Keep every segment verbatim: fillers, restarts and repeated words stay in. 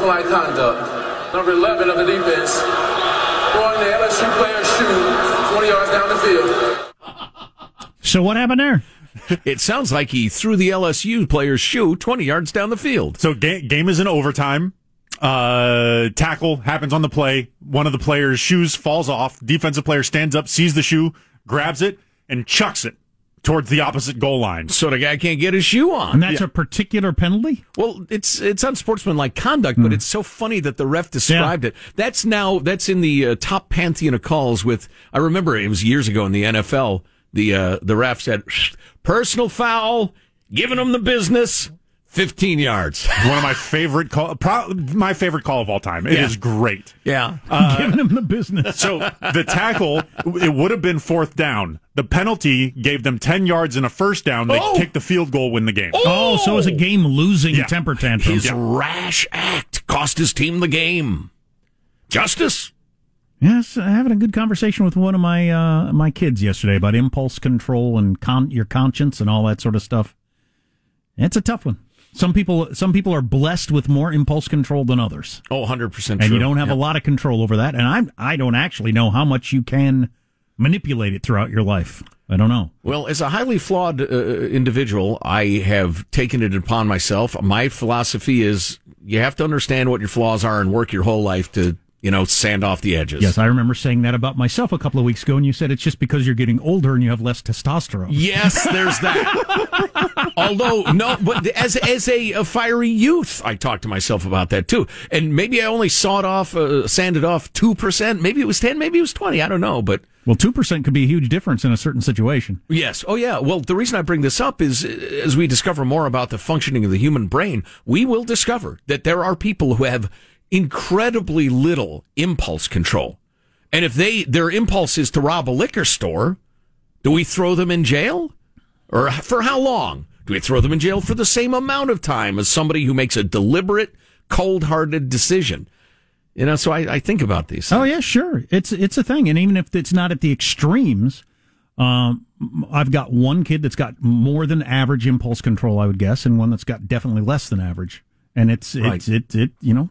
unsportsmanlike conduct. Number eleven of the defense, throwing the L S U player's shoe twenty yards down the field. So what happened there? It sounds like he threw the L S U player's shoe twenty yards down the field. So ga- game is in overtime. Uh, tackle happens on the play. One of the player's shoes falls off. Defensive player stands up, sees the shoe, grabs it, and chucks it towards the opposite goal line. So the guy can't get his shoe on. And that's yeah. a particular penalty? Well, it's it's unsportsmanlike conduct, mm. but it's so funny that the ref described yeah. it. That's now, that's in the uh, top pantheon of calls with, I remember it was years ago in the N F L, the, uh, the ref said, personal foul, giving them the business. Fifteen yards. One of my favorite call, pro, my favorite call of all time. It yeah. is great. Yeah, uh, giving him the business. So the tackle, it would have been fourth down. The penalty gave them ten yards and a first down. They oh. kicked the field goal, win the game. Oh, oh so it was a game losing yeah. temper tantrum. His yeah. rash act cost his team the game. Justice. Yes, I was having a good conversation with one of my uh, my kids yesterday about impulse control and con- your conscience and all that sort of stuff. It's a tough one. Some people some people are blessed with more impulse control than others. Oh, one hundred percent true. And you don't have yep. a lot of control over that. And I'm, I don't actually know how much you can manipulate it throughout your life. I don't know. Well, as a highly flawed uh, individual, I have taken it upon myself. My philosophy is you have to understand what your flaws are and work your whole life to, you know, sand off the edges. Yes, I remember saying that about myself a couple of weeks ago, and you said it's just because you're getting older and you have less testosterone. Yes, there's that. Although, no, but as as a, a fiery youth, I talked to myself about that, too. And maybe I only sawed off, uh, sanded off two percent. Maybe it was ten, maybe it was twenty. I don't know, but... Well, two percent could be a huge difference in a certain situation. Yes. Oh, yeah. Well, the reason I bring this up is as we discover more about the functioning of the human brain, we will discover that there are people who have... incredibly little impulse control. And if they their impulse is to rob a liquor store, do we throw them in jail? Or for how long? Do we throw them in jail for the same amount of time as somebody who makes a deliberate, cold-hearted decision? You know, so I, I think about these things. Oh, yeah, sure. It's, it's a thing. And even if it's not at the extremes, um, I've got one kid that's got more than average impulse control, I would guess, and one that's got definitely less than average. And it's, it's, right. it, it, you know...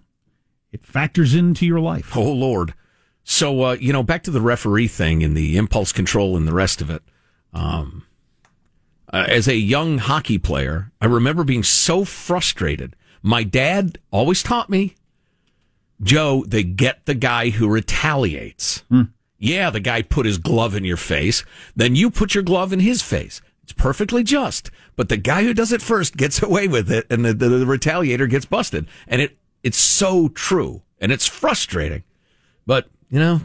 It factors into your life. Oh, Lord. So, uh, you know, back to the referee thing and the impulse control and the rest of it. Um, uh, as a young hockey player, I remember being so frustrated. My dad always taught me, Joe, they get the guy who retaliates. Mm. Yeah, the guy put his glove in your face. Then you put your glove in his face. It's perfectly just. But the guy who does it first gets away with it, and the, the, the retaliator gets busted. And it It's so true, and it's frustrating. But, you know,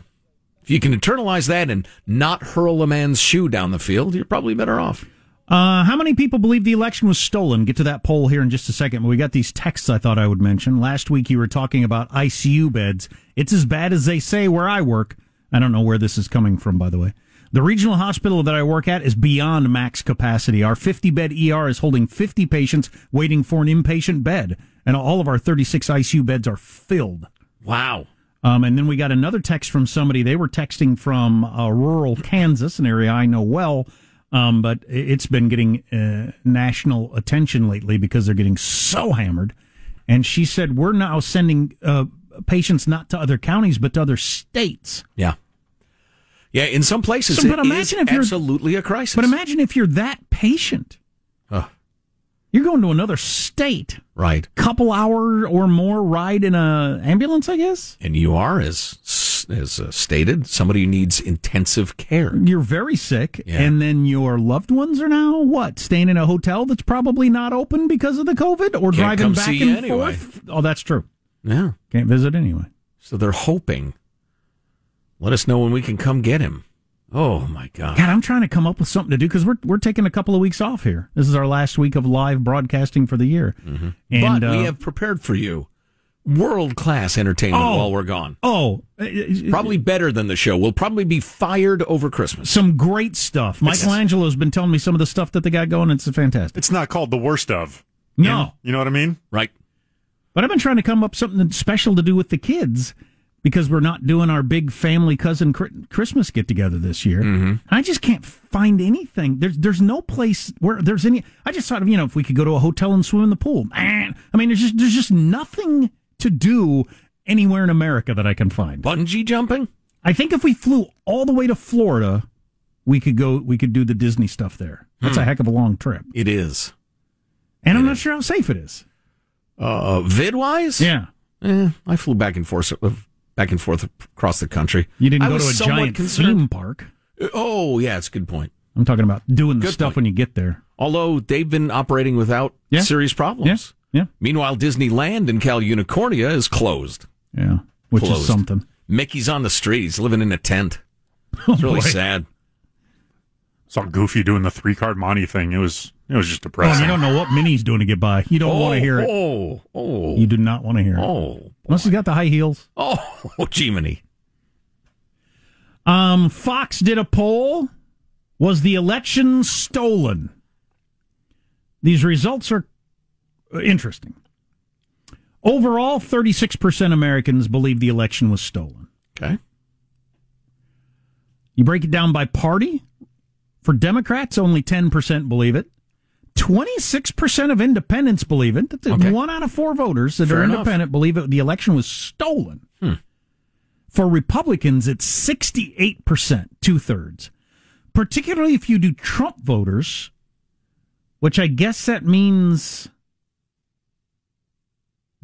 if you can internalize that and not hurl a man's shoe down the field, you're probably better off. Uh, how many people believe the election was stolen? Get to that poll here in just a second. We got these texts I thought I would mention. Last week you were talking about I C U beds. It's as bad as they say where I work. I don't know where this is coming from, by the way. The regional hospital that I work at is beyond max capacity. Our fifty-bed E R is holding fifty patients waiting for an inpatient bed. And all of our thirty-six I C U beds are filled. Wow. Um, and then we got another text from somebody. They were texting from uh, rural Kansas, an area I know well, um, but it's been getting uh, national attention lately because they're getting so hammered. And she said, we're now sending uh, patients not to other counties, but to other states. Yeah. Yeah, in some places so, but it imagine is if you're, absolutely a crisis. But imagine if you're that patient. Ugh. You're going to another state. Right. Couple hour or more ride in a ambulance, I guess. And you are, as as uh, stated, somebody who needs intensive care. You're very sick, yeah. and then your loved ones are now, what, staying in a hotel that's probably not open because of the COVID? Or Can't driving back and forth? Anyway. Oh, that's true. Yeah. Can't visit anyway. So they're hoping. Let us know when we can come get him. Oh, my God. God, I'm trying to come up with something to do because we're we're taking a couple of weeks off here. This is our last week of live broadcasting for the year. Mm-hmm. And, but we uh, have prepared for you world-class entertainment oh, while we're gone. Oh. Probably better than the show. We'll probably be fired over Christmas. Some great stuff. Michelangelo's been telling me some of the stuff that they got going. It's fantastic. It's not called the worst of. No. You know, you know what I mean? Right. But I've been trying to come up with something special to do with the kids. Because we're not doing our big family cousin Christmas get together this year, mm-hmm. I just can't find anything. There's there's no place where there's any. I just thought of you know if we could go to a hotel and swim in the pool. I mean, there's just there's just nothing to do anywhere in America that I can find. Bungee jumping? I think if we flew all the way to Florida, we could go. We could do the Disney stuff there. That's hmm. a heck of a long trip. It is, and it I'm is. not sure how safe it is. Uh, vid wise, yeah. Eh, I flew back and forth, back and forth across the country. You didn't I go to a giant concerned. theme park. Oh yeah, that's a good point. I'm talking about doing the good stuff point. when you get there. Although they've been operating without yeah. serious problems. Yeah. yeah. Meanwhile, Disneyland in Cal Unicornia is closed. Yeah, which closed. is something. Mickey's on the street. He's living in a tent. It's really oh sad. Saw Goofy doing the three card Monty thing. It was it was just depressing. Oh, you don't know what Minnie's doing to get by. You don't oh, want to hear it. Oh, oh, you do not want to hear it. Oh, boy. Unless he's got the high heels. Oh, oh gee, Minnie. Um, Fox did a poll. Was the election stolen? These results are interesting. Overall, thirty-six percent Americans believe the election was stolen. Okay. You break it down by party. For Democrats, only ten percent believe it. twenty-six percent of independents believe it. That's okay. One out of four voters that Fair are independent enough. believe it, the election was stolen. Hmm. For Republicans, it's sixty-eight percent, two-thirds. Particularly if you do Trump voters, which I guess that means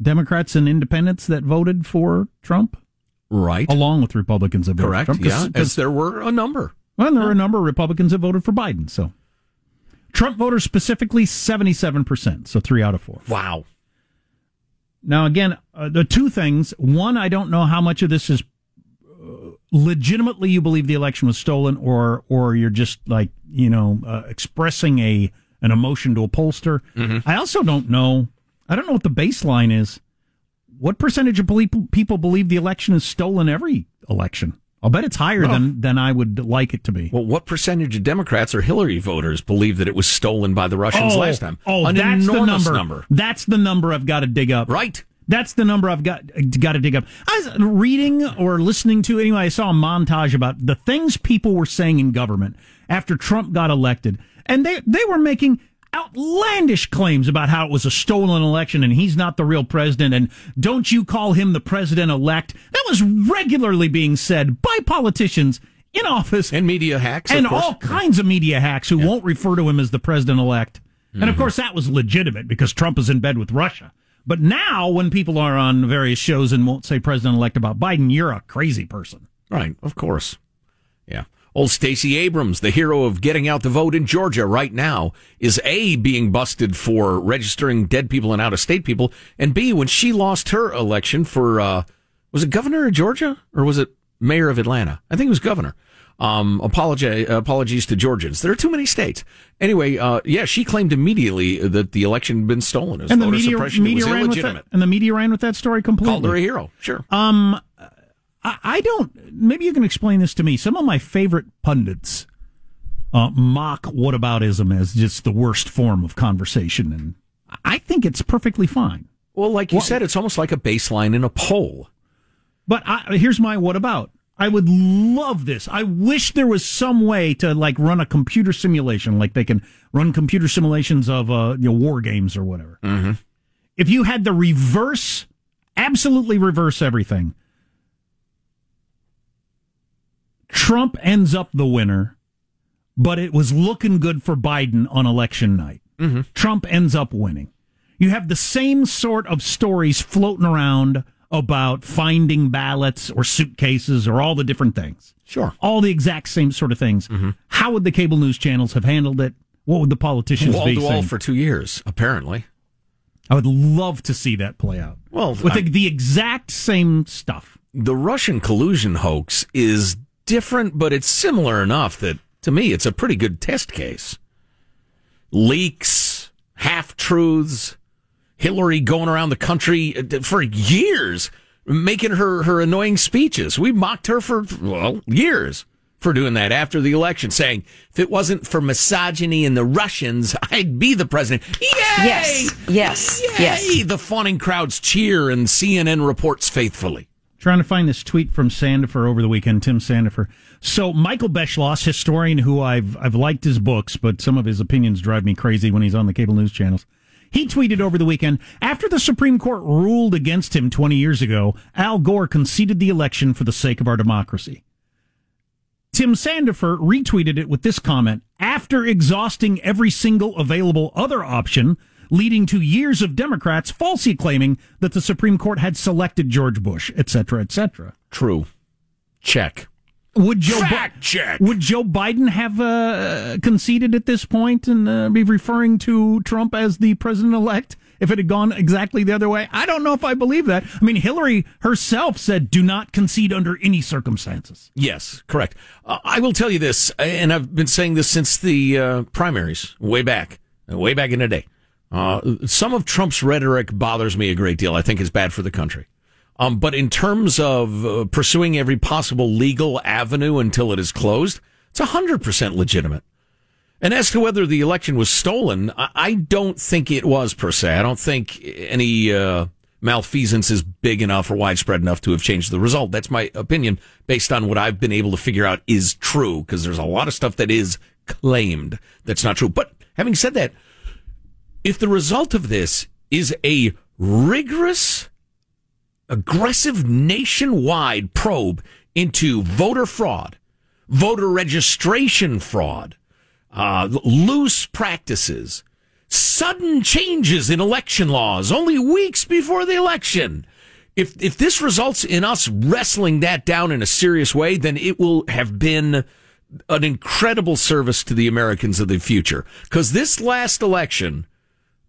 Democrats and independents that voted for Trump. Right. Along with Republicans that voted Correct. for Trump. Correct, yeah, because there were a number. Well, there were a number of Republicans that voted for Biden, so. Trump voters specifically, seventy-seven percent, so three out of four. Wow. Now, again, uh, the two things. One, I don't know how much of this is uh, legitimately you believe the election was stolen or or you're just, like, you know, uh, expressing a an emotion to a pollster. Mm-hmm. I also don't know. I don't know what the baseline is. What percentage of people believe the election is stolen every election? I'll bet it's higher well, than, than I would like it to be. Well, what percentage of Democrats or Hillary voters believe that it was stolen by the Russians oh, last time? Oh, An that's the number. number. That's the number I've got to dig up. Right. That's the number I've got got to dig up. I was reading or listening to, anyway, I saw a montage about the things people were saying in government after Trump got elected. And they, they were making outlandish claims about how it was a stolen election and he's not the real president and don't you call him the president-elect. That was regularly being said by politicians in office. And media hacks, And of course. all kinds of media hacks who yeah. won't refer to him as the president-elect. Mm-hmm. And, of course, that was legitimate because Trump is in bed with Russia. But now, when people are on various shows and won't say president-elect about Biden, you're a crazy person. Right, of course. Yeah. Old Stacey Abrams, the hero of getting out the vote in Georgia right now, is A, being busted for registering dead people and out-of-state people, and B, when she lost her election for, uh, was it governor of Georgia, or was it mayor of Atlanta? I think it was governor. Um, apology, apologies to Georgians. There are too many states. Anyway, uh, yeah, she claimed immediately that the election had been stolen. As and the media, media ran with that, and the media ran with that story completely. Called her a hero, sure. Um... I don't, maybe you can explain this to me. Some of my favorite pundits uh, mock whataboutism as just the worst form of conversation, and I think it's perfectly fine. Well, like you well, said, it's almost like a baseline in a poll. But I, here's my what about. I would love this. I wish there was some way to, like, run a computer simulation, like they can run computer simulations of uh, you know, war games or whatever. Mm-hmm. If you had to reverse, absolutely reverse everything, Trump ends up the winner, but it was looking good for Biden on election night. Mm-hmm. Trump ends up winning. You have the same sort of stories floating around about finding ballots or suitcases or all the different things. Sure. All the exact same sort of things. Mm-hmm. How would the cable news channels have handled it? What would the politicians wall be saying? Wall-to-wall for two years, apparently. I would love to see that play out. Well, With I... the, the exact same stuff. The Russian collusion hoax is different, but it's similar enough that, to me, it's a pretty good test case. Leaks, half-truths, Hillary going around the country for years, making her, her annoying speeches. We mocked her for, well, years for doing that after the election, saying, if it wasn't for misogyny and the Russians, I'd be the president. Yay! Yes, yes, Yay! yes. The fawning crowds cheer and C N N reports faithfully. Trying to find this tweet from Sandifer over the weekend, Tim Sandifer. So Michael Beschloss, historian who I've I've liked his books, but some of his opinions drive me crazy when he's on the cable news channels. He tweeted over the weekend, after the Supreme Court ruled against him twenty years ago, Al Gore conceded the election for the sake of our democracy. Tim Sandifer retweeted it with this comment, after exhausting every single available other option, leading to years of Democrats falsely claiming that the Supreme Court had selected George Bush, et cetera, et cetera. True. Check. Would Joe Fact Bi- check. Would Joe Biden have uh, conceded at this point and uh, be referring to Trump as the president-elect if it had gone exactly the other way? I don't know if I believe that. I mean, Hillary herself said, do not concede under any circumstances. Yes, correct. Uh, I will tell you this, and I've been saying this since the uh, primaries, way back, way back in the day. Uh, some of Trump's rhetoric bothers me a great deal. I think it's bad for the country. Um, but in terms of uh, pursuing every possible legal avenue until it is closed, it's one hundred percent legitimate. And as to whether the election was stolen, I, I don't think it was, per se. I don't think any uh, malfeasance is big enough or widespread enough to have changed the result. That's my opinion based on what I've been able to figure out is true, because there's a lot of stuff that is claimed that's not true. But having said that, if the result of this is a rigorous, aggressive nationwide probe into voter fraud, voter registration fraud, uh, loose practices, sudden changes in election laws only weeks before the election. If if this results in us wrestling that down in a serious way, then it will have been an incredible service to the Americans of the future. Because this last election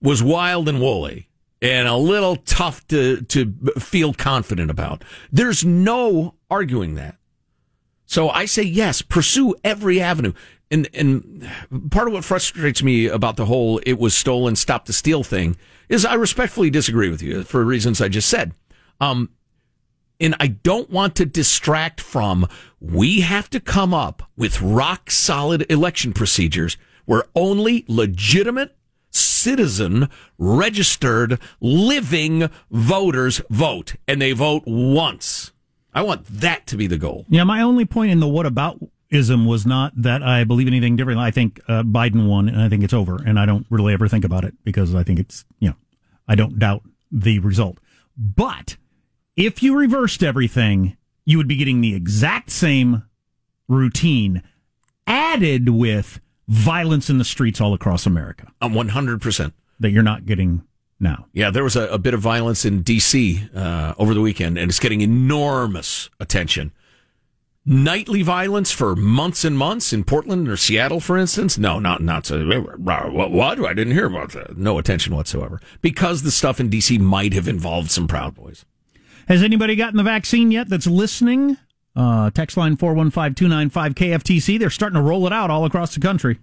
was wild and woolly. And a little tough to, to feel confident about. There's no arguing that. So I say, yes, pursue every avenue. And, and part of what frustrates me about the whole it was stolen, stop the steal thing is I respectfully disagree with you for reasons I just said. Um, and I don't want to distract from, we have to come up with rock solid election procedures where only legitimate citizen, registered, living voters vote, and they vote once. I want that to be the goal. Yeah, my only point in the whataboutism was not that I believe anything different. I think uh, Biden won, and I think it's over, and I don't really ever think about it because I think it's, you know, I don't doubt the result. But if you reversed everything, you would be getting the exact same routine added with violence in the streets all across America. Um, one hundred percent. That you're not getting now. Yeah, there was a, a bit of violence in D C uh, over the weekend, and it's getting enormous attention. Nightly violence for months and months in Portland or Seattle, for instance? No, not, not so. What, what? I didn't hear about that. No attention whatsoever. Because the stuff in D C might have involved some Proud Boys. Has anybody gotten the vaccine yet that's listening? Uh, text line four one five, two nine five, K F T C. They're starting to roll it out all across the country.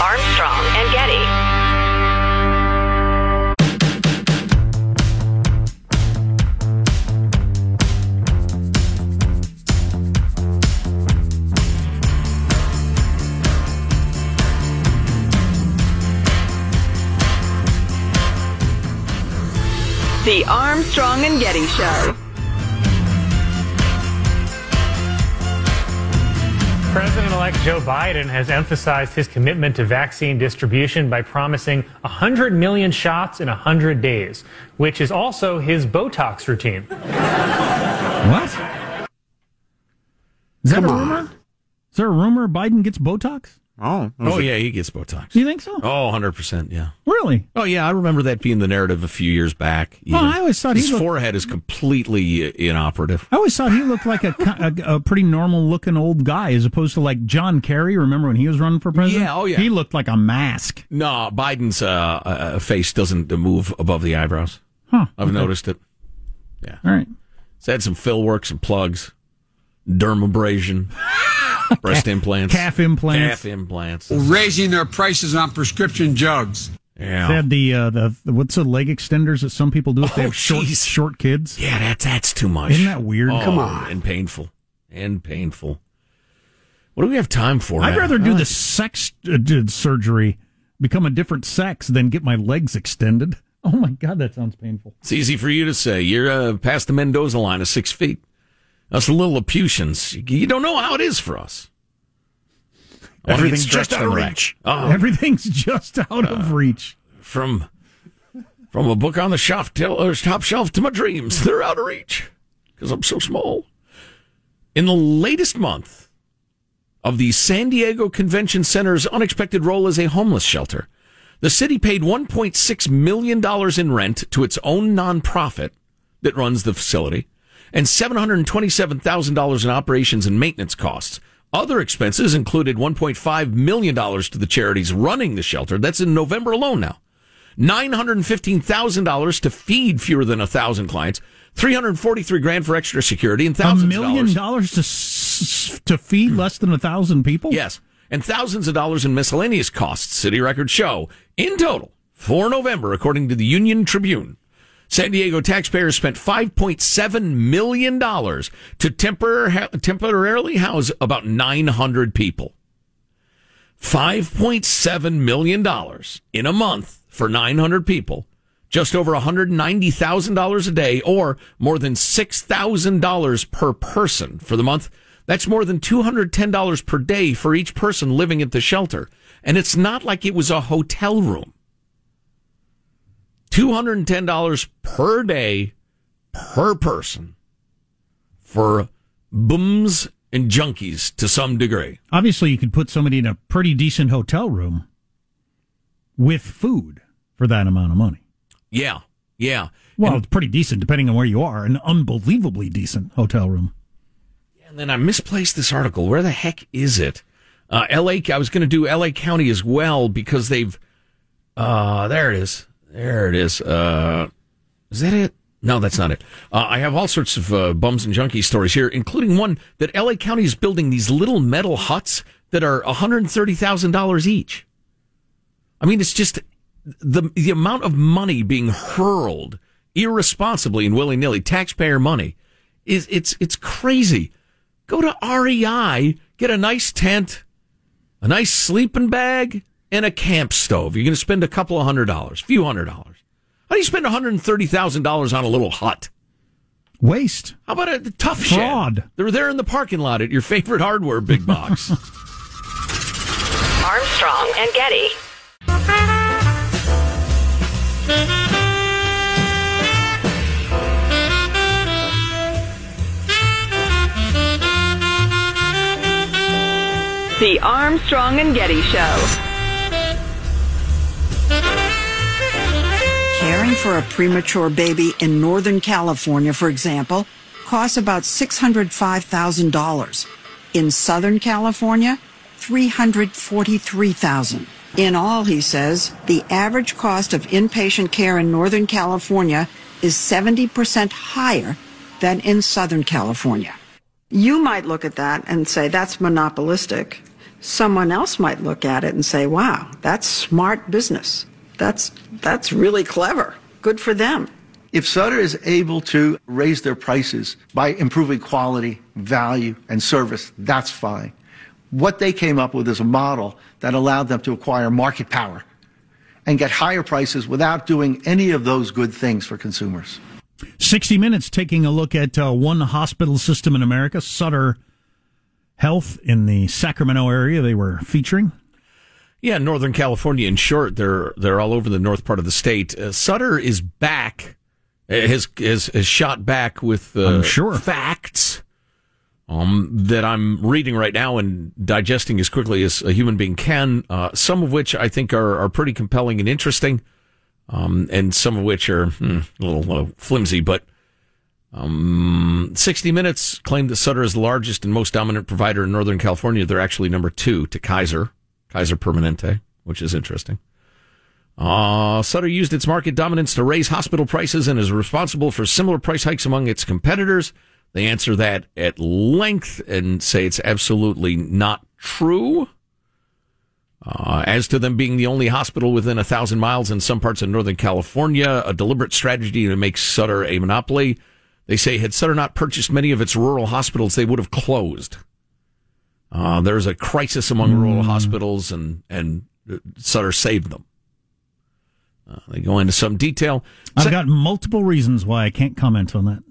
Armstrong and Getty. The Armstrong and Getty Show. President-elect Joe Biden has emphasized his commitment to vaccine distribution by promising one hundred million shots in one hundred days, which is also his Botox routine. What? Is that Come a on. rumor? Is there a rumor Biden gets Botox? Oh, oh yeah, he gets Botox. You think so? Oh, one hundred percent, yeah. Really? Oh, yeah, I remember that being the narrative a few years back. Even. Oh, I always thought His he looked... forehead is completely inoperative. I always thought he looked like a, a, a pretty normal-looking old guy, as opposed to like John Kerry, remember when he was running for president? Yeah, oh yeah. He looked like a mask. No, Biden's uh, uh, face doesn't move above the eyebrows. Huh. I've okay. noticed it. Yeah. All right. He's had some fill work, some plugs, dermabrasion. Breast implants. Calf implants. Calf implants. Raising their prices on prescription drugs. Yeah. They had the, uh, the, the, what's the leg extenders that some people do if oh, they have short, short kids? Yeah, that's, that's too much. Isn't that weird? Oh, come on. And painful. And painful. What do we have time for I'd now? rather do oh, the sex uh, surgery, become a different sex, than get my legs extended. Oh, my God, that sounds painful. It's easy for you to say. You're uh, past the Mendoza line of six feet. Us Lilliputians, you don't know how it is for us. Everything's just out of reach. reach. Oh. Everything's just out uh, of reach. from from a book on the shelf, till, or top shelf to my dreams. They're out of reach because I'm so small. In the latest month of the San Diego Convention Center's unexpected role as a homeless shelter, the city paid one point six million dollars in rent to its own nonprofit that runs the facility and seven hundred twenty-seven thousand dollars in operations and maintenance costs. Other expenses included one point five million dollars to the charities running the shelter. That's in November alone now. nine hundred fifteen thousand dollars to feed fewer than one thousand clients. three hundred forty-three thousand dollars for extra security and thousands of dollars. A million dollars to, to feed less than one thousand people? Yes. And thousands of dollars in miscellaneous costs, city records show. In total, for November, according to the Union Tribune, San Diego taxpayers spent five point seven million dollars to tempor- temporarily house about nine hundred people. five point seven million dollars in a month for nine hundred people, just over one hundred ninety thousand dollars a day, or more than six thousand dollars per person for the month. That's more than two hundred ten dollars per day for each person living at the shelter. And it's not like it was a hotel room. two hundred ten dollars per day per person for bums and junkies to some degree. Obviously, you could put somebody in a pretty decent hotel room with food for that amount of money. Yeah, yeah. Well, and it's pretty decent, depending on where you are, an unbelievably decent hotel room. And then I misplaced this article. Where the heck is it? Uh, L A. I was going to do L A County as well because they've... Uh, there it is. There it is. Uh, is that it? No, that's not it. Uh, I have all sorts of uh, bums and junkie stories here, including one that L A County is building these little metal huts that are one hundred thirty thousand dollars each. I mean, it's just the the amount of money being hurled irresponsibly and willy-nilly, taxpayer money, is it's it's crazy. Go to R E I, get a nice tent, a nice sleeping bag, and a camp stove. You're going to spend a couple of hundred dollars, a few hundred dollars. How do you spend one hundred thirty thousand dollars on a little hut? Waste. How about a tough Fraud. shed? They're there in the parking lot at your favorite hardware big box. Armstrong and Getty. The Armstrong and Getty Show. Caring for a premature baby in Northern California, for example, costs about six hundred five thousand dollars. In Southern California, three hundred forty-three thousand dollars. In all, he says, the average cost of inpatient care in Northern California is seventy percent higher than in Southern California. You might look at that and say, that's monopolistic. Someone else might look at it and say, wow, that's smart business. That's that's really clever. Good for them. If Sutter is able to raise their prices by improving quality, value, and service, that's fine. What they came up with is a model that allowed them to acquire market power and get higher prices without doing any of those good things for consumers. sixty Minutes taking a look at uh, one hospital system in America, Sutter Health in the Sacramento area they were featuring. Yeah, Northern California, in short, they're they're all over the north part of the state. Uh, Sutter is back, has, has, has shot back with uh, I'm sure. facts um, that I'm reading right now and digesting as quickly as a human being can, uh, some of which I think are, are pretty compelling and interesting, um, and some of which are hmm, a little uh, flimsy, but... Um, sixty Minutes claimed that Sutter is the largest and most dominant provider in Northern California. They're actually number two to Kaiser, Kaiser Permanente, which is interesting. Uh, Sutter used its market dominance to raise hospital prices and is responsible for similar price hikes among its competitors. They answer that at length and say it's absolutely not true. Uh, as to them being the only hospital within a thousand miles in some parts of Northern California, a deliberate strategy to make Sutter a monopoly. They say, had Sutter not purchased many of its rural hospitals, they would have closed. Uh, there's a crisis among mm. rural hospitals, and, and Sutter saved them. Uh, they go into some detail. I've Sa- got multiple reasons why I can't comment on that.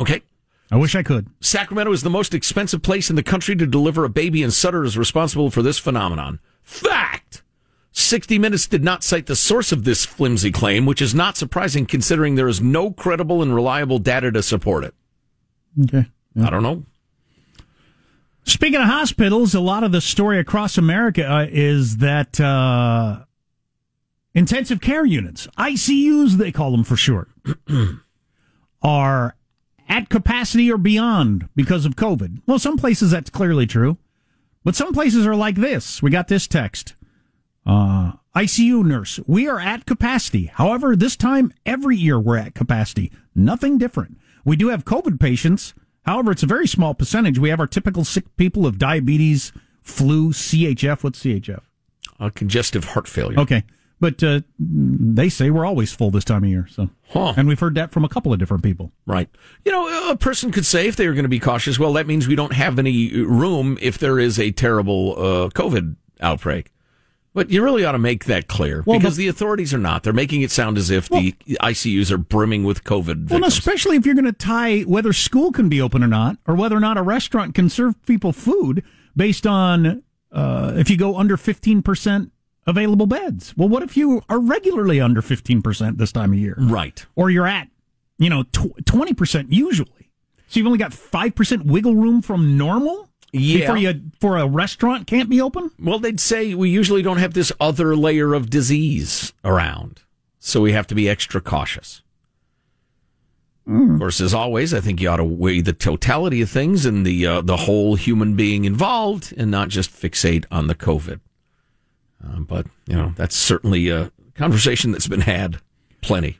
Okay. I wish I could. Sacramento is the most expensive place in the country to deliver a baby, and Sutter is responsible for this phenomenon. Fact! sixty minutes did not cite the source of this flimsy claim, which is not surprising considering there is no credible and reliable data to support it. Okay. Yeah. I don't know. Speaking of hospitals, a lot of the story across America uh, is that uh, intensive care units, I C Us, they call them for short, are at capacity or beyond because of COVID. Well, some places that's clearly true, but some places are like this. We got this text. Uh, I C U nurse, we are at capacity. However, this time every year we're at capacity. Nothing different. We do have COVID patients. However, it's a very small percentage. We have our typical sick people of diabetes, flu, C H F. What's C H F? Uh, congestive heart failure. Okay. But uh, they say we're always full this time of year. So, huh. And we've heard that from a couple of different people. Right. You know, a person could say if they were going to be cautious, well, that means we don't have any room if there is a terrible uh, COVID outbreak. But you really ought to make that clear, well, because but, the authorities are not. They're making it sound as if well, the I C Us are brimming with COVID victims. Well, especially if you're going to tie whether school can be open or not, or whether or not a restaurant can serve people food based on uh, if you go under fifteen percent available beds. Well, what if you are regularly under fifteen percent this time of year? Right. Or you're at, you know, twenty percent usually. So you've only got five percent wiggle room from normal? Yeah. Before you, for a restaurant can't be open? Well, they'd say we usually don't have this other layer of disease around, so we have to be extra cautious. Mm. Of course, as always, I think you ought to weigh the totality of things and the uh, the whole human being involved and not just fixate on the COVID. Uh, but, you know, that's certainly a conversation that's been had plenty.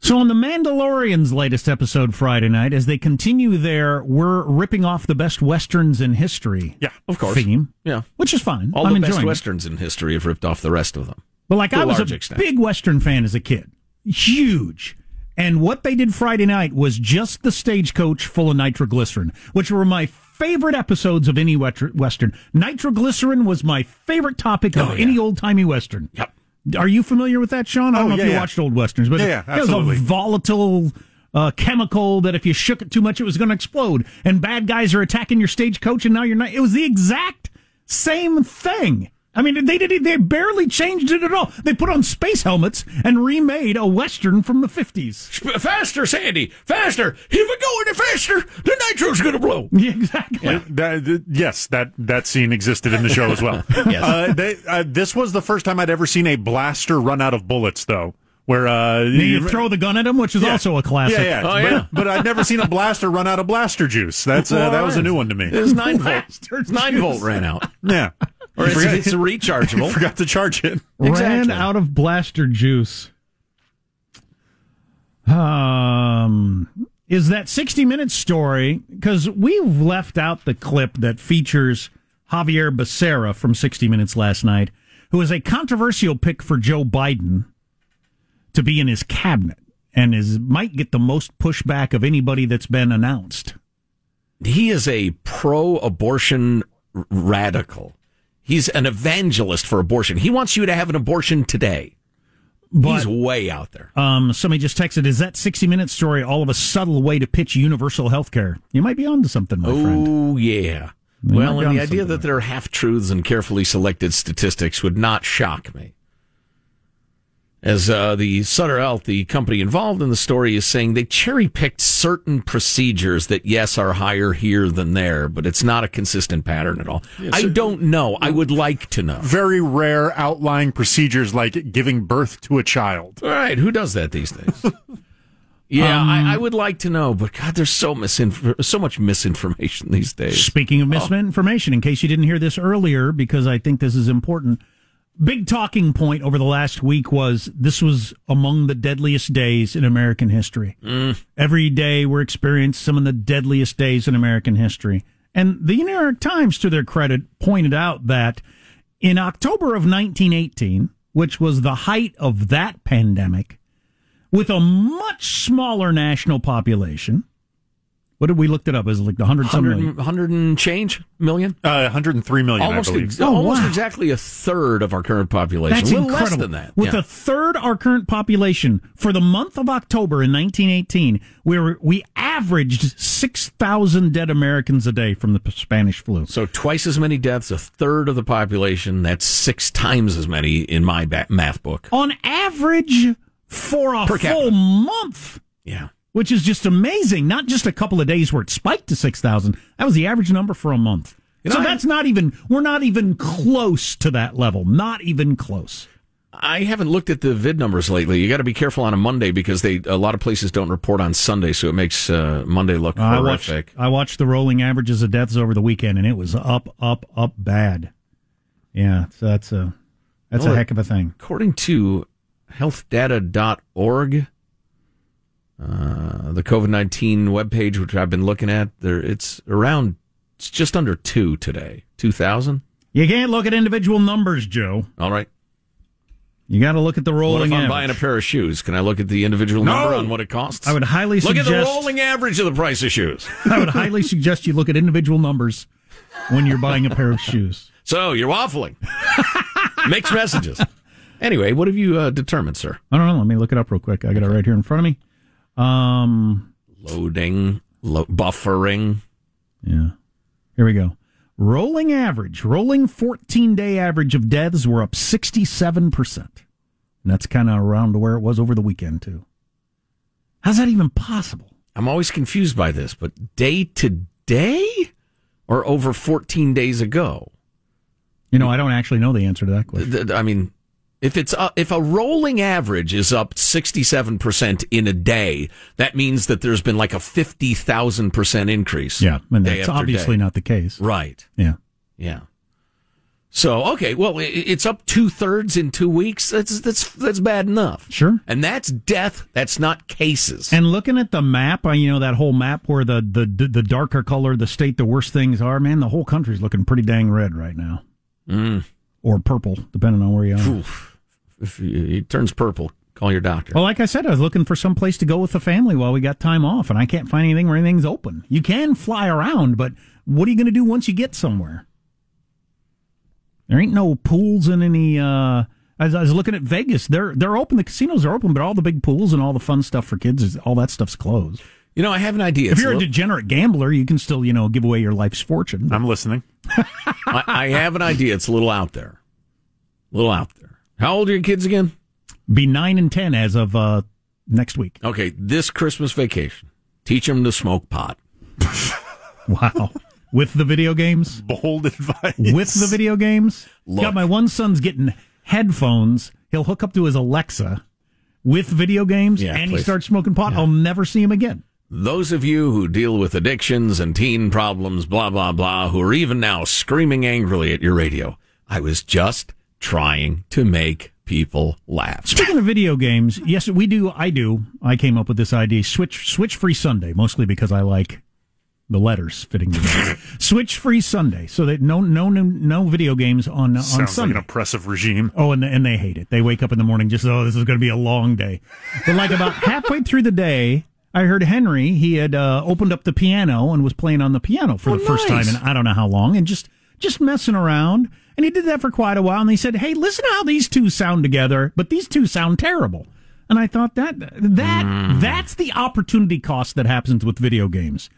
So on The Mandalorian's latest episode Friday night, as they continue their we're ripping off the best Westerns in history yeah, of course. theme, yeah. which is fine. All I'm the best Westerns it. in history have ripped off the rest of them. But like to I was a extent. big Western fan as a kid. Huge. And what they did Friday night was just the stagecoach full of nitroglycerin, which were my favorite episodes of any Western. Nitroglycerin was my favorite topic of oh, yeah. any old-timey Western. Yep. Are you familiar with that, Sean? I don't oh, know yeah, if you yeah. watched old Westerns, but yeah, yeah, it was a volatile uh, chemical that if you shook it too much, it was going to explode. And bad guys are attacking your stagecoach, and now you're not. It was the exact same thing. I mean, they did they barely changed it at all. They put on space helmets and remade a Western from the fifties. Faster, Sandy. Faster. If we go any faster, the nitro's going to blow. Yeah, exactly. Yeah. That, yes, that, that scene existed in the show as well. yes. uh, they, uh, this was the first time I'd ever seen a blaster run out of bullets, though. Where uh, you, you throw the gun at him, which is yeah. also a classic. Yeah, yeah. Oh, yeah. But, but I've never seen a blaster run out of blaster juice. That's uh, that was a new one to me. It was nine volt. Nine volt ran out. Yeah. Or it's, forgot, it's rechargeable. Forgot to charge it. Exactly. Ran out of blaster juice. Um, is that sixty minutes story? Because we've left out the clip that features Javier Becerra from sixty minutes last night, who is a controversial pick for Joe Biden to be in his cabinet and is might get the most pushback of anybody that's been announced. He is a pro-abortion r- radical. He's an evangelist for abortion. He wants you to have an abortion today. But, He's way out there. Um, somebody just texted, is that sixty minutes story all of a subtle way to pitch universal health care? You might be onto something, my oh, friend. Oh, yeah. You well, and the idea that there are half-truths and carefully selected statistics would not shock me. As uh, the Sutter Health, the company involved in the story, is saying they cherry-picked certain procedures that, yes, are higher here than there, but it's not a consistent pattern at all. It's I a, don't know. I would like to know. Very rare outlying procedures like giving birth to a child. All right. Who does that these days? yeah, um, I, I would like to know, but, God, there's so, misinf- so much misinformation these days. Speaking of misinformation, oh. in case you didn't hear this earlier, because I think this is important, big talking point over the last week was this was among the deadliest days in American history. Mm. Every day we're experiencing some of the deadliest days in American history. And the New York Times, to their credit, pointed out that in October of nineteen eighteen, which was the height of that pandemic, with a much smaller national population, What did we looked it up? Is it like the hundred something? Hundred and change million? Uh, hundred and three million, almost I believe. Ex- oh, almost wow. exactly a third of our current population. That's a little incredible. Less than that. With yeah. a third our current population, for the month of October in nineteen eighteen, we were, we averaged six thousand dead Americans a day from the Spanish flu. So twice as many deaths, a third of the population. That's six times as many in my ba- math book. On average for a full month. Yeah. Which is just amazing. Not just a couple of days where it spiked to six thousand. That was the average number for a month. You know, so that's not even, we're not even close to that level. Not even close. I haven't looked at the vid numbers lately. You got to be careful on a Monday because they a lot of places don't report on Sunday, so it makes uh, Monday look I horrific. Watched, I watched the rolling averages of deaths over the weekend, and it was up, up, up bad. Yeah, so that's a, that's well, a heck of a thing. According to health data dot org... Uh, the COVID nineteen webpage, which I've been looking at, there it's around, it's just under two today, two thousand. You can't look at individual numbers, Joe. All right. You got to look at the rolling average. What if I'm average? Buying a pair of shoes? Can I look at the individual no. number on what it costs? I would highly look suggest... Look at the rolling average of the price of shoes. I would highly suggest you look at individual numbers when you're buying a pair of shoes. So, you're waffling. Mixed messages. Anyway, what have you uh, determined, sir? I don't know. Let me look it up real quick. I got it right here in front of me. Um, loading, lo- buffering. Yeah. Here we go. Rolling average, rolling fourteen-day average of deaths were up sixty-seven percent. And that's kind of around where it was over the weekend, too. How's that even possible? I'm always confused by this, but day to day or over fourteen days ago? You know, I don't actually know the answer to that question. Th- th- I mean... If it's uh, if a rolling average is up sixty-seven percent in a day, that means that there's been like a fifty thousand percent increase. Yeah, and that's obviously day. Not the case. Right. Yeah. Yeah. So, okay, well, it's up two-thirds in two weeks. That's that's that's bad enough. Sure. And that's death. That's not cases. And looking at the map, you know, that whole map where the, the, the darker color, the state, the worse things are, man, the whole country's looking pretty dang red right now. Mm. Or purple, depending on where you are. Oof. If it turns purple, call your doctor. Well, like I said, I was looking for some place to go with the family while we got time off, and I can't find anything where anything's open. You can fly around, but what are you going to do once you get somewhere? There ain't no pools in any... Uh, I, was, I was looking at Vegas. They're they're open. The casinos are open, but all the big pools and all the fun stuff for kids, is all that stuff's closed. You know, I have an idea. If it's you're a, little... a degenerate gambler, you can still, you know, give away your life's fortune. I'm listening. I, I have an idea. It's a little out there. A little out there. How old are your kids again? Be nine and ten as of uh, next week. Okay, this Christmas vacation, teach them to smoke pot. Wow. With the video games? Bold advice. With the video games? Look. Got my one son's getting headphones. He'll hook up to his Alexa with video games, yeah, and please. He starts smoking pot. Yeah. I'll never see him again. Those of you who deal with addictions and teen problems, blah, blah, blah, who are even now screaming angrily at your radio, I was just... trying to make people laugh. Speaking of video games, yes, we do. I do. I came up with this idea. Switch Switch Free Sunday, mostly because I like the letters fitting together. Switch Free Sunday, so that no no no, no video games on, on Sounds Sunday. Sounds like an oppressive regime. Oh, and, and they hate it. They wake up in the morning just, oh, this is going to be a long day. But like about halfway through the day, I heard Henry, he had uh, opened up the piano and was playing on the piano for oh, the nice. first time in I don't know how long, and just... just messing around, and he did that for quite a while, and they said, hey, listen to how these two sound together, but these two sound terrible. And I thought, that that mm. that's the opportunity cost that happens with video games.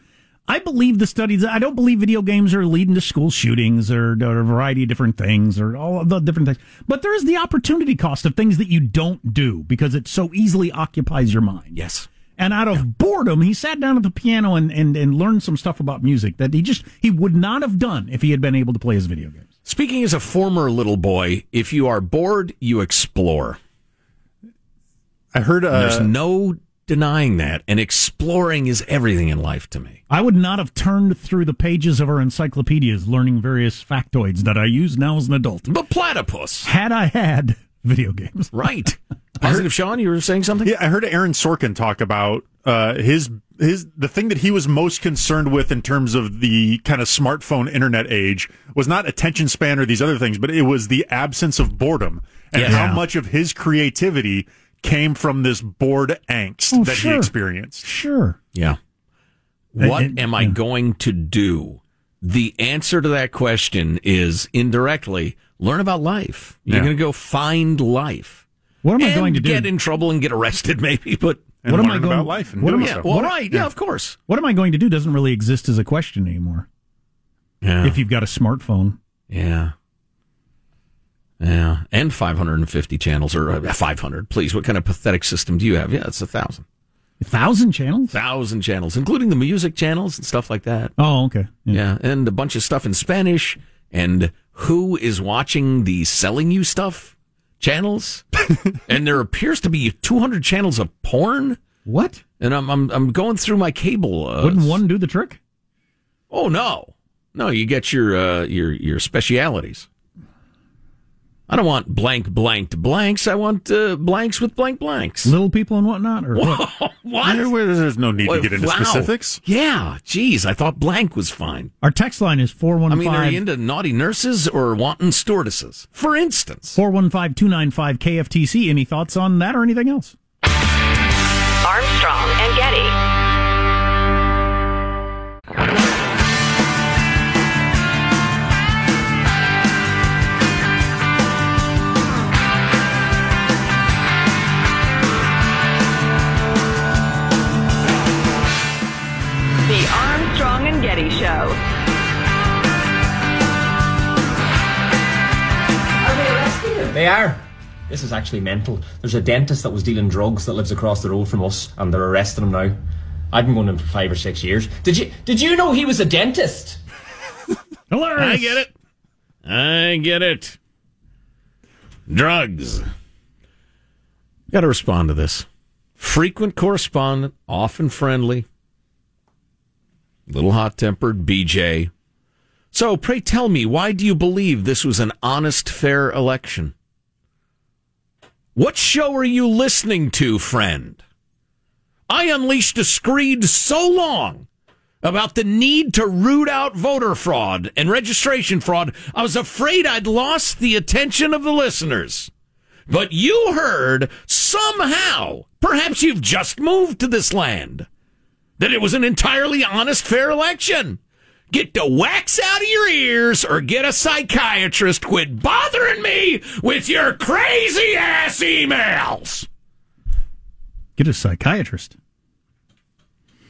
I believe the studies, I don't believe video games are leading to school shootings or, or a variety of different things or all of the different things, but there is the opportunity cost of things that you don't do because it so easily occupies your mind. Yes. And out of yeah. boredom, he sat down at the piano and, and, and learned some stuff about music that he just he would not have done if he had been able to play his video games. Speaking as a former little boy, if you are bored, you explore. I heard uh, there's no denying that, and exploring is everything in life to me. I would not have turned through the pages of our encyclopedias learning various factoids that I use now as an adult. But platypus. Had I had video games. Right. Positive, heard, Sean, you were saying something? Yeah, I heard Aaron Sorkin talk about uh, his his the thing that he was most concerned with in terms of the kind of smartphone internet age was not attention span or these other things, but it was the absence of boredom and yeah. how much of his creativity came from this bored angst oh, that sure. he experienced. Sure. Yeah. What it, am I yeah. going to do? The answer to that question is indirectly learn about life. You're yeah. going to go find life. What am I and going to do? Get in trouble and get arrested, maybe. But and what am I going about life? And what am I, yeah, well, what, right? Yeah, yeah, of course. What am I going to do? Doesn't really exist as a question anymore. Yeah. If you've got a smartphone. Yeah. Yeah. And five hundred fifty channels, or uh, five hundred, please. What kind of pathetic system do you have? Yeah, it's a thousand. A thousand channels? Thousand channels, including the music channels and stuff like that. Oh, okay. Yeah. yeah. And a bunch of stuff in Spanish. And who is watching the selling you stuff channels? And there appears to be two hundred channels of porn. What? And I'm I'm, I'm going through my cable. Uh, Wouldn't one do the trick? Oh, no. No, you get your uh, your your specialities. I don't want blank, blank, blanks. I want uh, blanks with blank, blanks. Little people and whatnot? Or Whoa, what? what? There's no need what? to get into wow. specifics. Yeah. Geez, I thought blank was fine. Our text line is four one five. four one five- I mean, are you into naughty nurses or wanton stewardesses, for instance? four one five, two nine five, K F T C. Any thoughts on that or anything else? Armstrong and Getty. Getty Show. Are they arrested? They are. This is actually mental. There's a dentist that was dealing drugs that lives across the road from us, and they're arresting him now. I've been going to him for five or six years. Did you Did you know he was a dentist? Hilarious. I get it. I get it. Drugs. Got to respond to this. Frequent correspondent, often friendly. Little hot-tempered B J. So, pray tell me, why do you believe this was an honest, fair election? What show are you listening to, friend? I unleashed a screed so long about the need to root out voter fraud and registration fraud, I was afraid I'd lost the attention of the listeners. But you heard somehow, perhaps you've just moved to this land, that it was an entirely honest, fair election. Get the wax out of your ears or get a psychiatrist. Quit bothering me with your crazy-ass emails. Get a psychiatrist.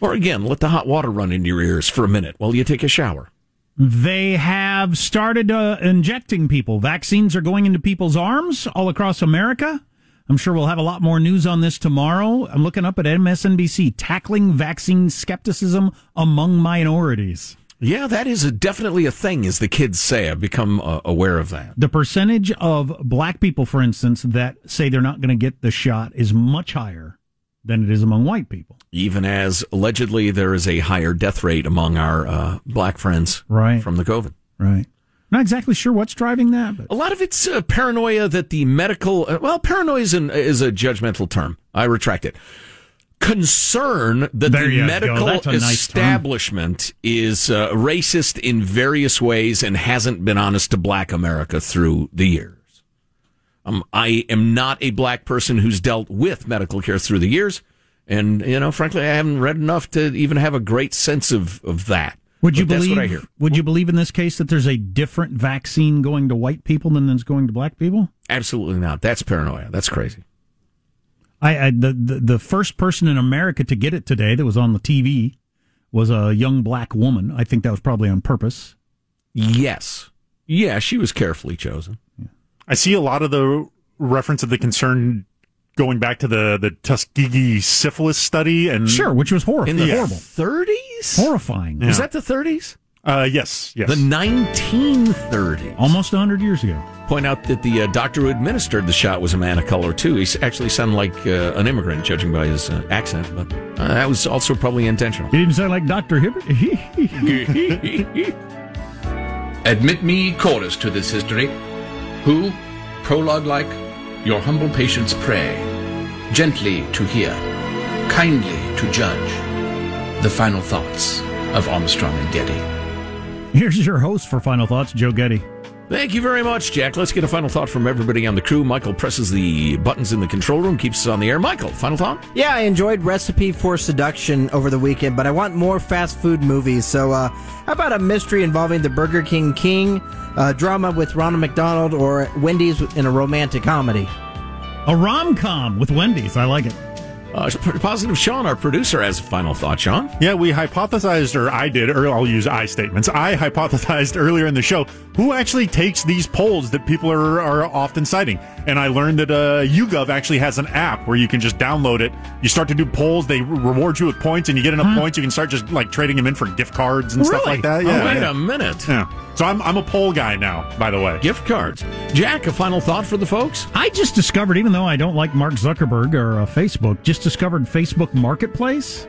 Or again, let the hot water run into your ears for a minute while you take a shower. They have started uh, injecting people. Vaccines are going into people's arms all across America. I'm sure we'll have a lot more news on this tomorrow. I'm looking up at M S N B C, tackling vaccine skepticism among minorities. Yeah, that is a, definitely a thing, as the kids say. I've become uh, aware of that. The percentage of black people, for instance, that say they're not going to get the shot is much higher than it is among white people. Even as allegedly there is a higher death rate among our uh, black friends right. from the COVID. Right. Not exactly sure what's driving that. But. A lot of it's uh, paranoia that the medical... Uh, well, paranoia is, an, is a judgmental term. I retract it. Concern that there the medical establishment nice is uh, racist in various ways and hasn't been honest to black America through the years. Um, I am not a black person who's dealt with medical care through the years. And, you know, frankly, I haven't read enough to even have a great sense of, of that. Would you but believe? That's what I hear. Would you believe in this case that there's a different vaccine going to white people than that's going to black people? Absolutely not. That's paranoia. That's crazy. I, I the, the the first person in America to get it today that was on the T V was a young black woman. I think that was probably on purpose. Yes. Yeah, she was carefully chosen. Yeah. I see a lot of the reference of the concern going back to the, the Tuskegee syphilis study. And sure, which was horrible. In the yeah. thirties? Horrifying. Yeah. Is that the thirties? Uh, yes, yes. The nineteen thirties. Almost one hundred years ago. Point out that the uh, doctor who administered the shot was a man of color, too. He actually sounded like uh, an immigrant, judging by his uh, accent, but uh, that was also probably intentional. He didn't sound like Doctor Hibbert. Admit me, chorus, to this history. Who, prologue-like, your humble patience pray, gently to hear, kindly to judge. The final thoughts of Armstrong and Getty. Here's your host for Final Thoughts, Joe Getty. Thank you very much, Jack. Let's get a final thought from everybody on the crew. Michael presses the buttons in the control room, keeps us on the air. Michael, final thought? Yeah, I enjoyed Recipe for Seduction over the weekend, but I want more fast food movies. So uh, how about a mystery involving the Burger King King, uh, drama with Ronald McDonald, or Wendy's in a romantic comedy? A rom-com with Wendy's. I like it. Uh, Positive Sean, our producer, has a final thought, Sean. Yeah, we hypothesized, or I did, or I'll use I statements. I hypothesized earlier in the show who actually takes these polls that people are, are often citing. And I learned that uh, YouGov actually has an app where you can just download it. You start to do polls, they reward you with points, and you get enough huh? points, you can start just like trading them in for gift cards and really? Stuff like that. Yeah, oh, wait yeah. a minute. Yeah. So I'm I'm a poll guy now, by the way. Gift cards. Jack, a final thought for the folks? I just discovered, even though I don't like Mark Zuckerberg or uh, Facebook, just discovered Facebook Marketplace.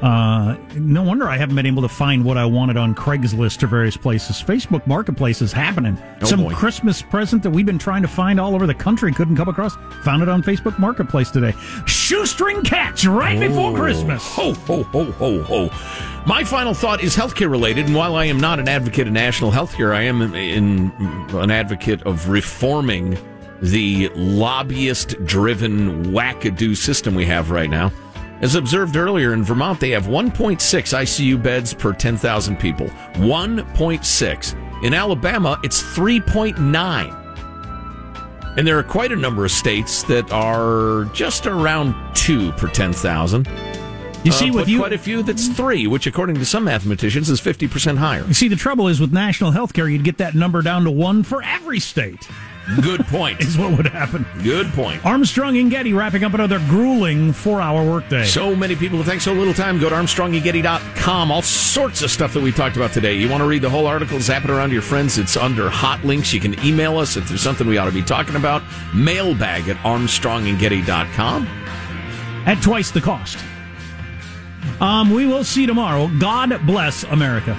Uh, no wonder I haven't been able to find what I wanted on Craigslist or various places. Facebook Marketplace is happening. Oh, Some boy. Christmas present that we've been trying to find all over the country, couldn't come across. Found it on Facebook Marketplace today. Shoestring catch right oh. before Christmas. Ho, ho, ho, ho, ho. My final thought is healthcare related, and while I am not an advocate of national healthcare, I am in, in, an advocate of reforming the lobbyist-driven wackadoo system we have right now. As observed earlier in Vermont, they have one point six I C U beds per ten thousand people. one point six. In Alabama, it's three point nine. And there are quite a number of states that are just around two per ten thousand. You uh, see, with you, quite a few that's three, which, according to some mathematicians, is fifty percent higher. You see, the trouble is with national health care, you'd get that number down to one for every state. Good point. Is what would happen. Good point. Armstrong and Getty wrapping up another grueling four-hour workday. So many people who take so little time. Go to armstrong and getty dot com. All sorts of stuff that we talked about today. You want to read the whole article, zap it around to your friends. It's under hot links. You can email us if there's something we ought to be talking about. Mailbag at armstrong and getty dot com. At twice the cost. Um, we will see you tomorrow. God bless America.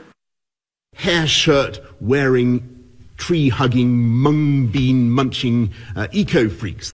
Hair shirt wearing, tree hugging, mung bean munching uh, eco freaks.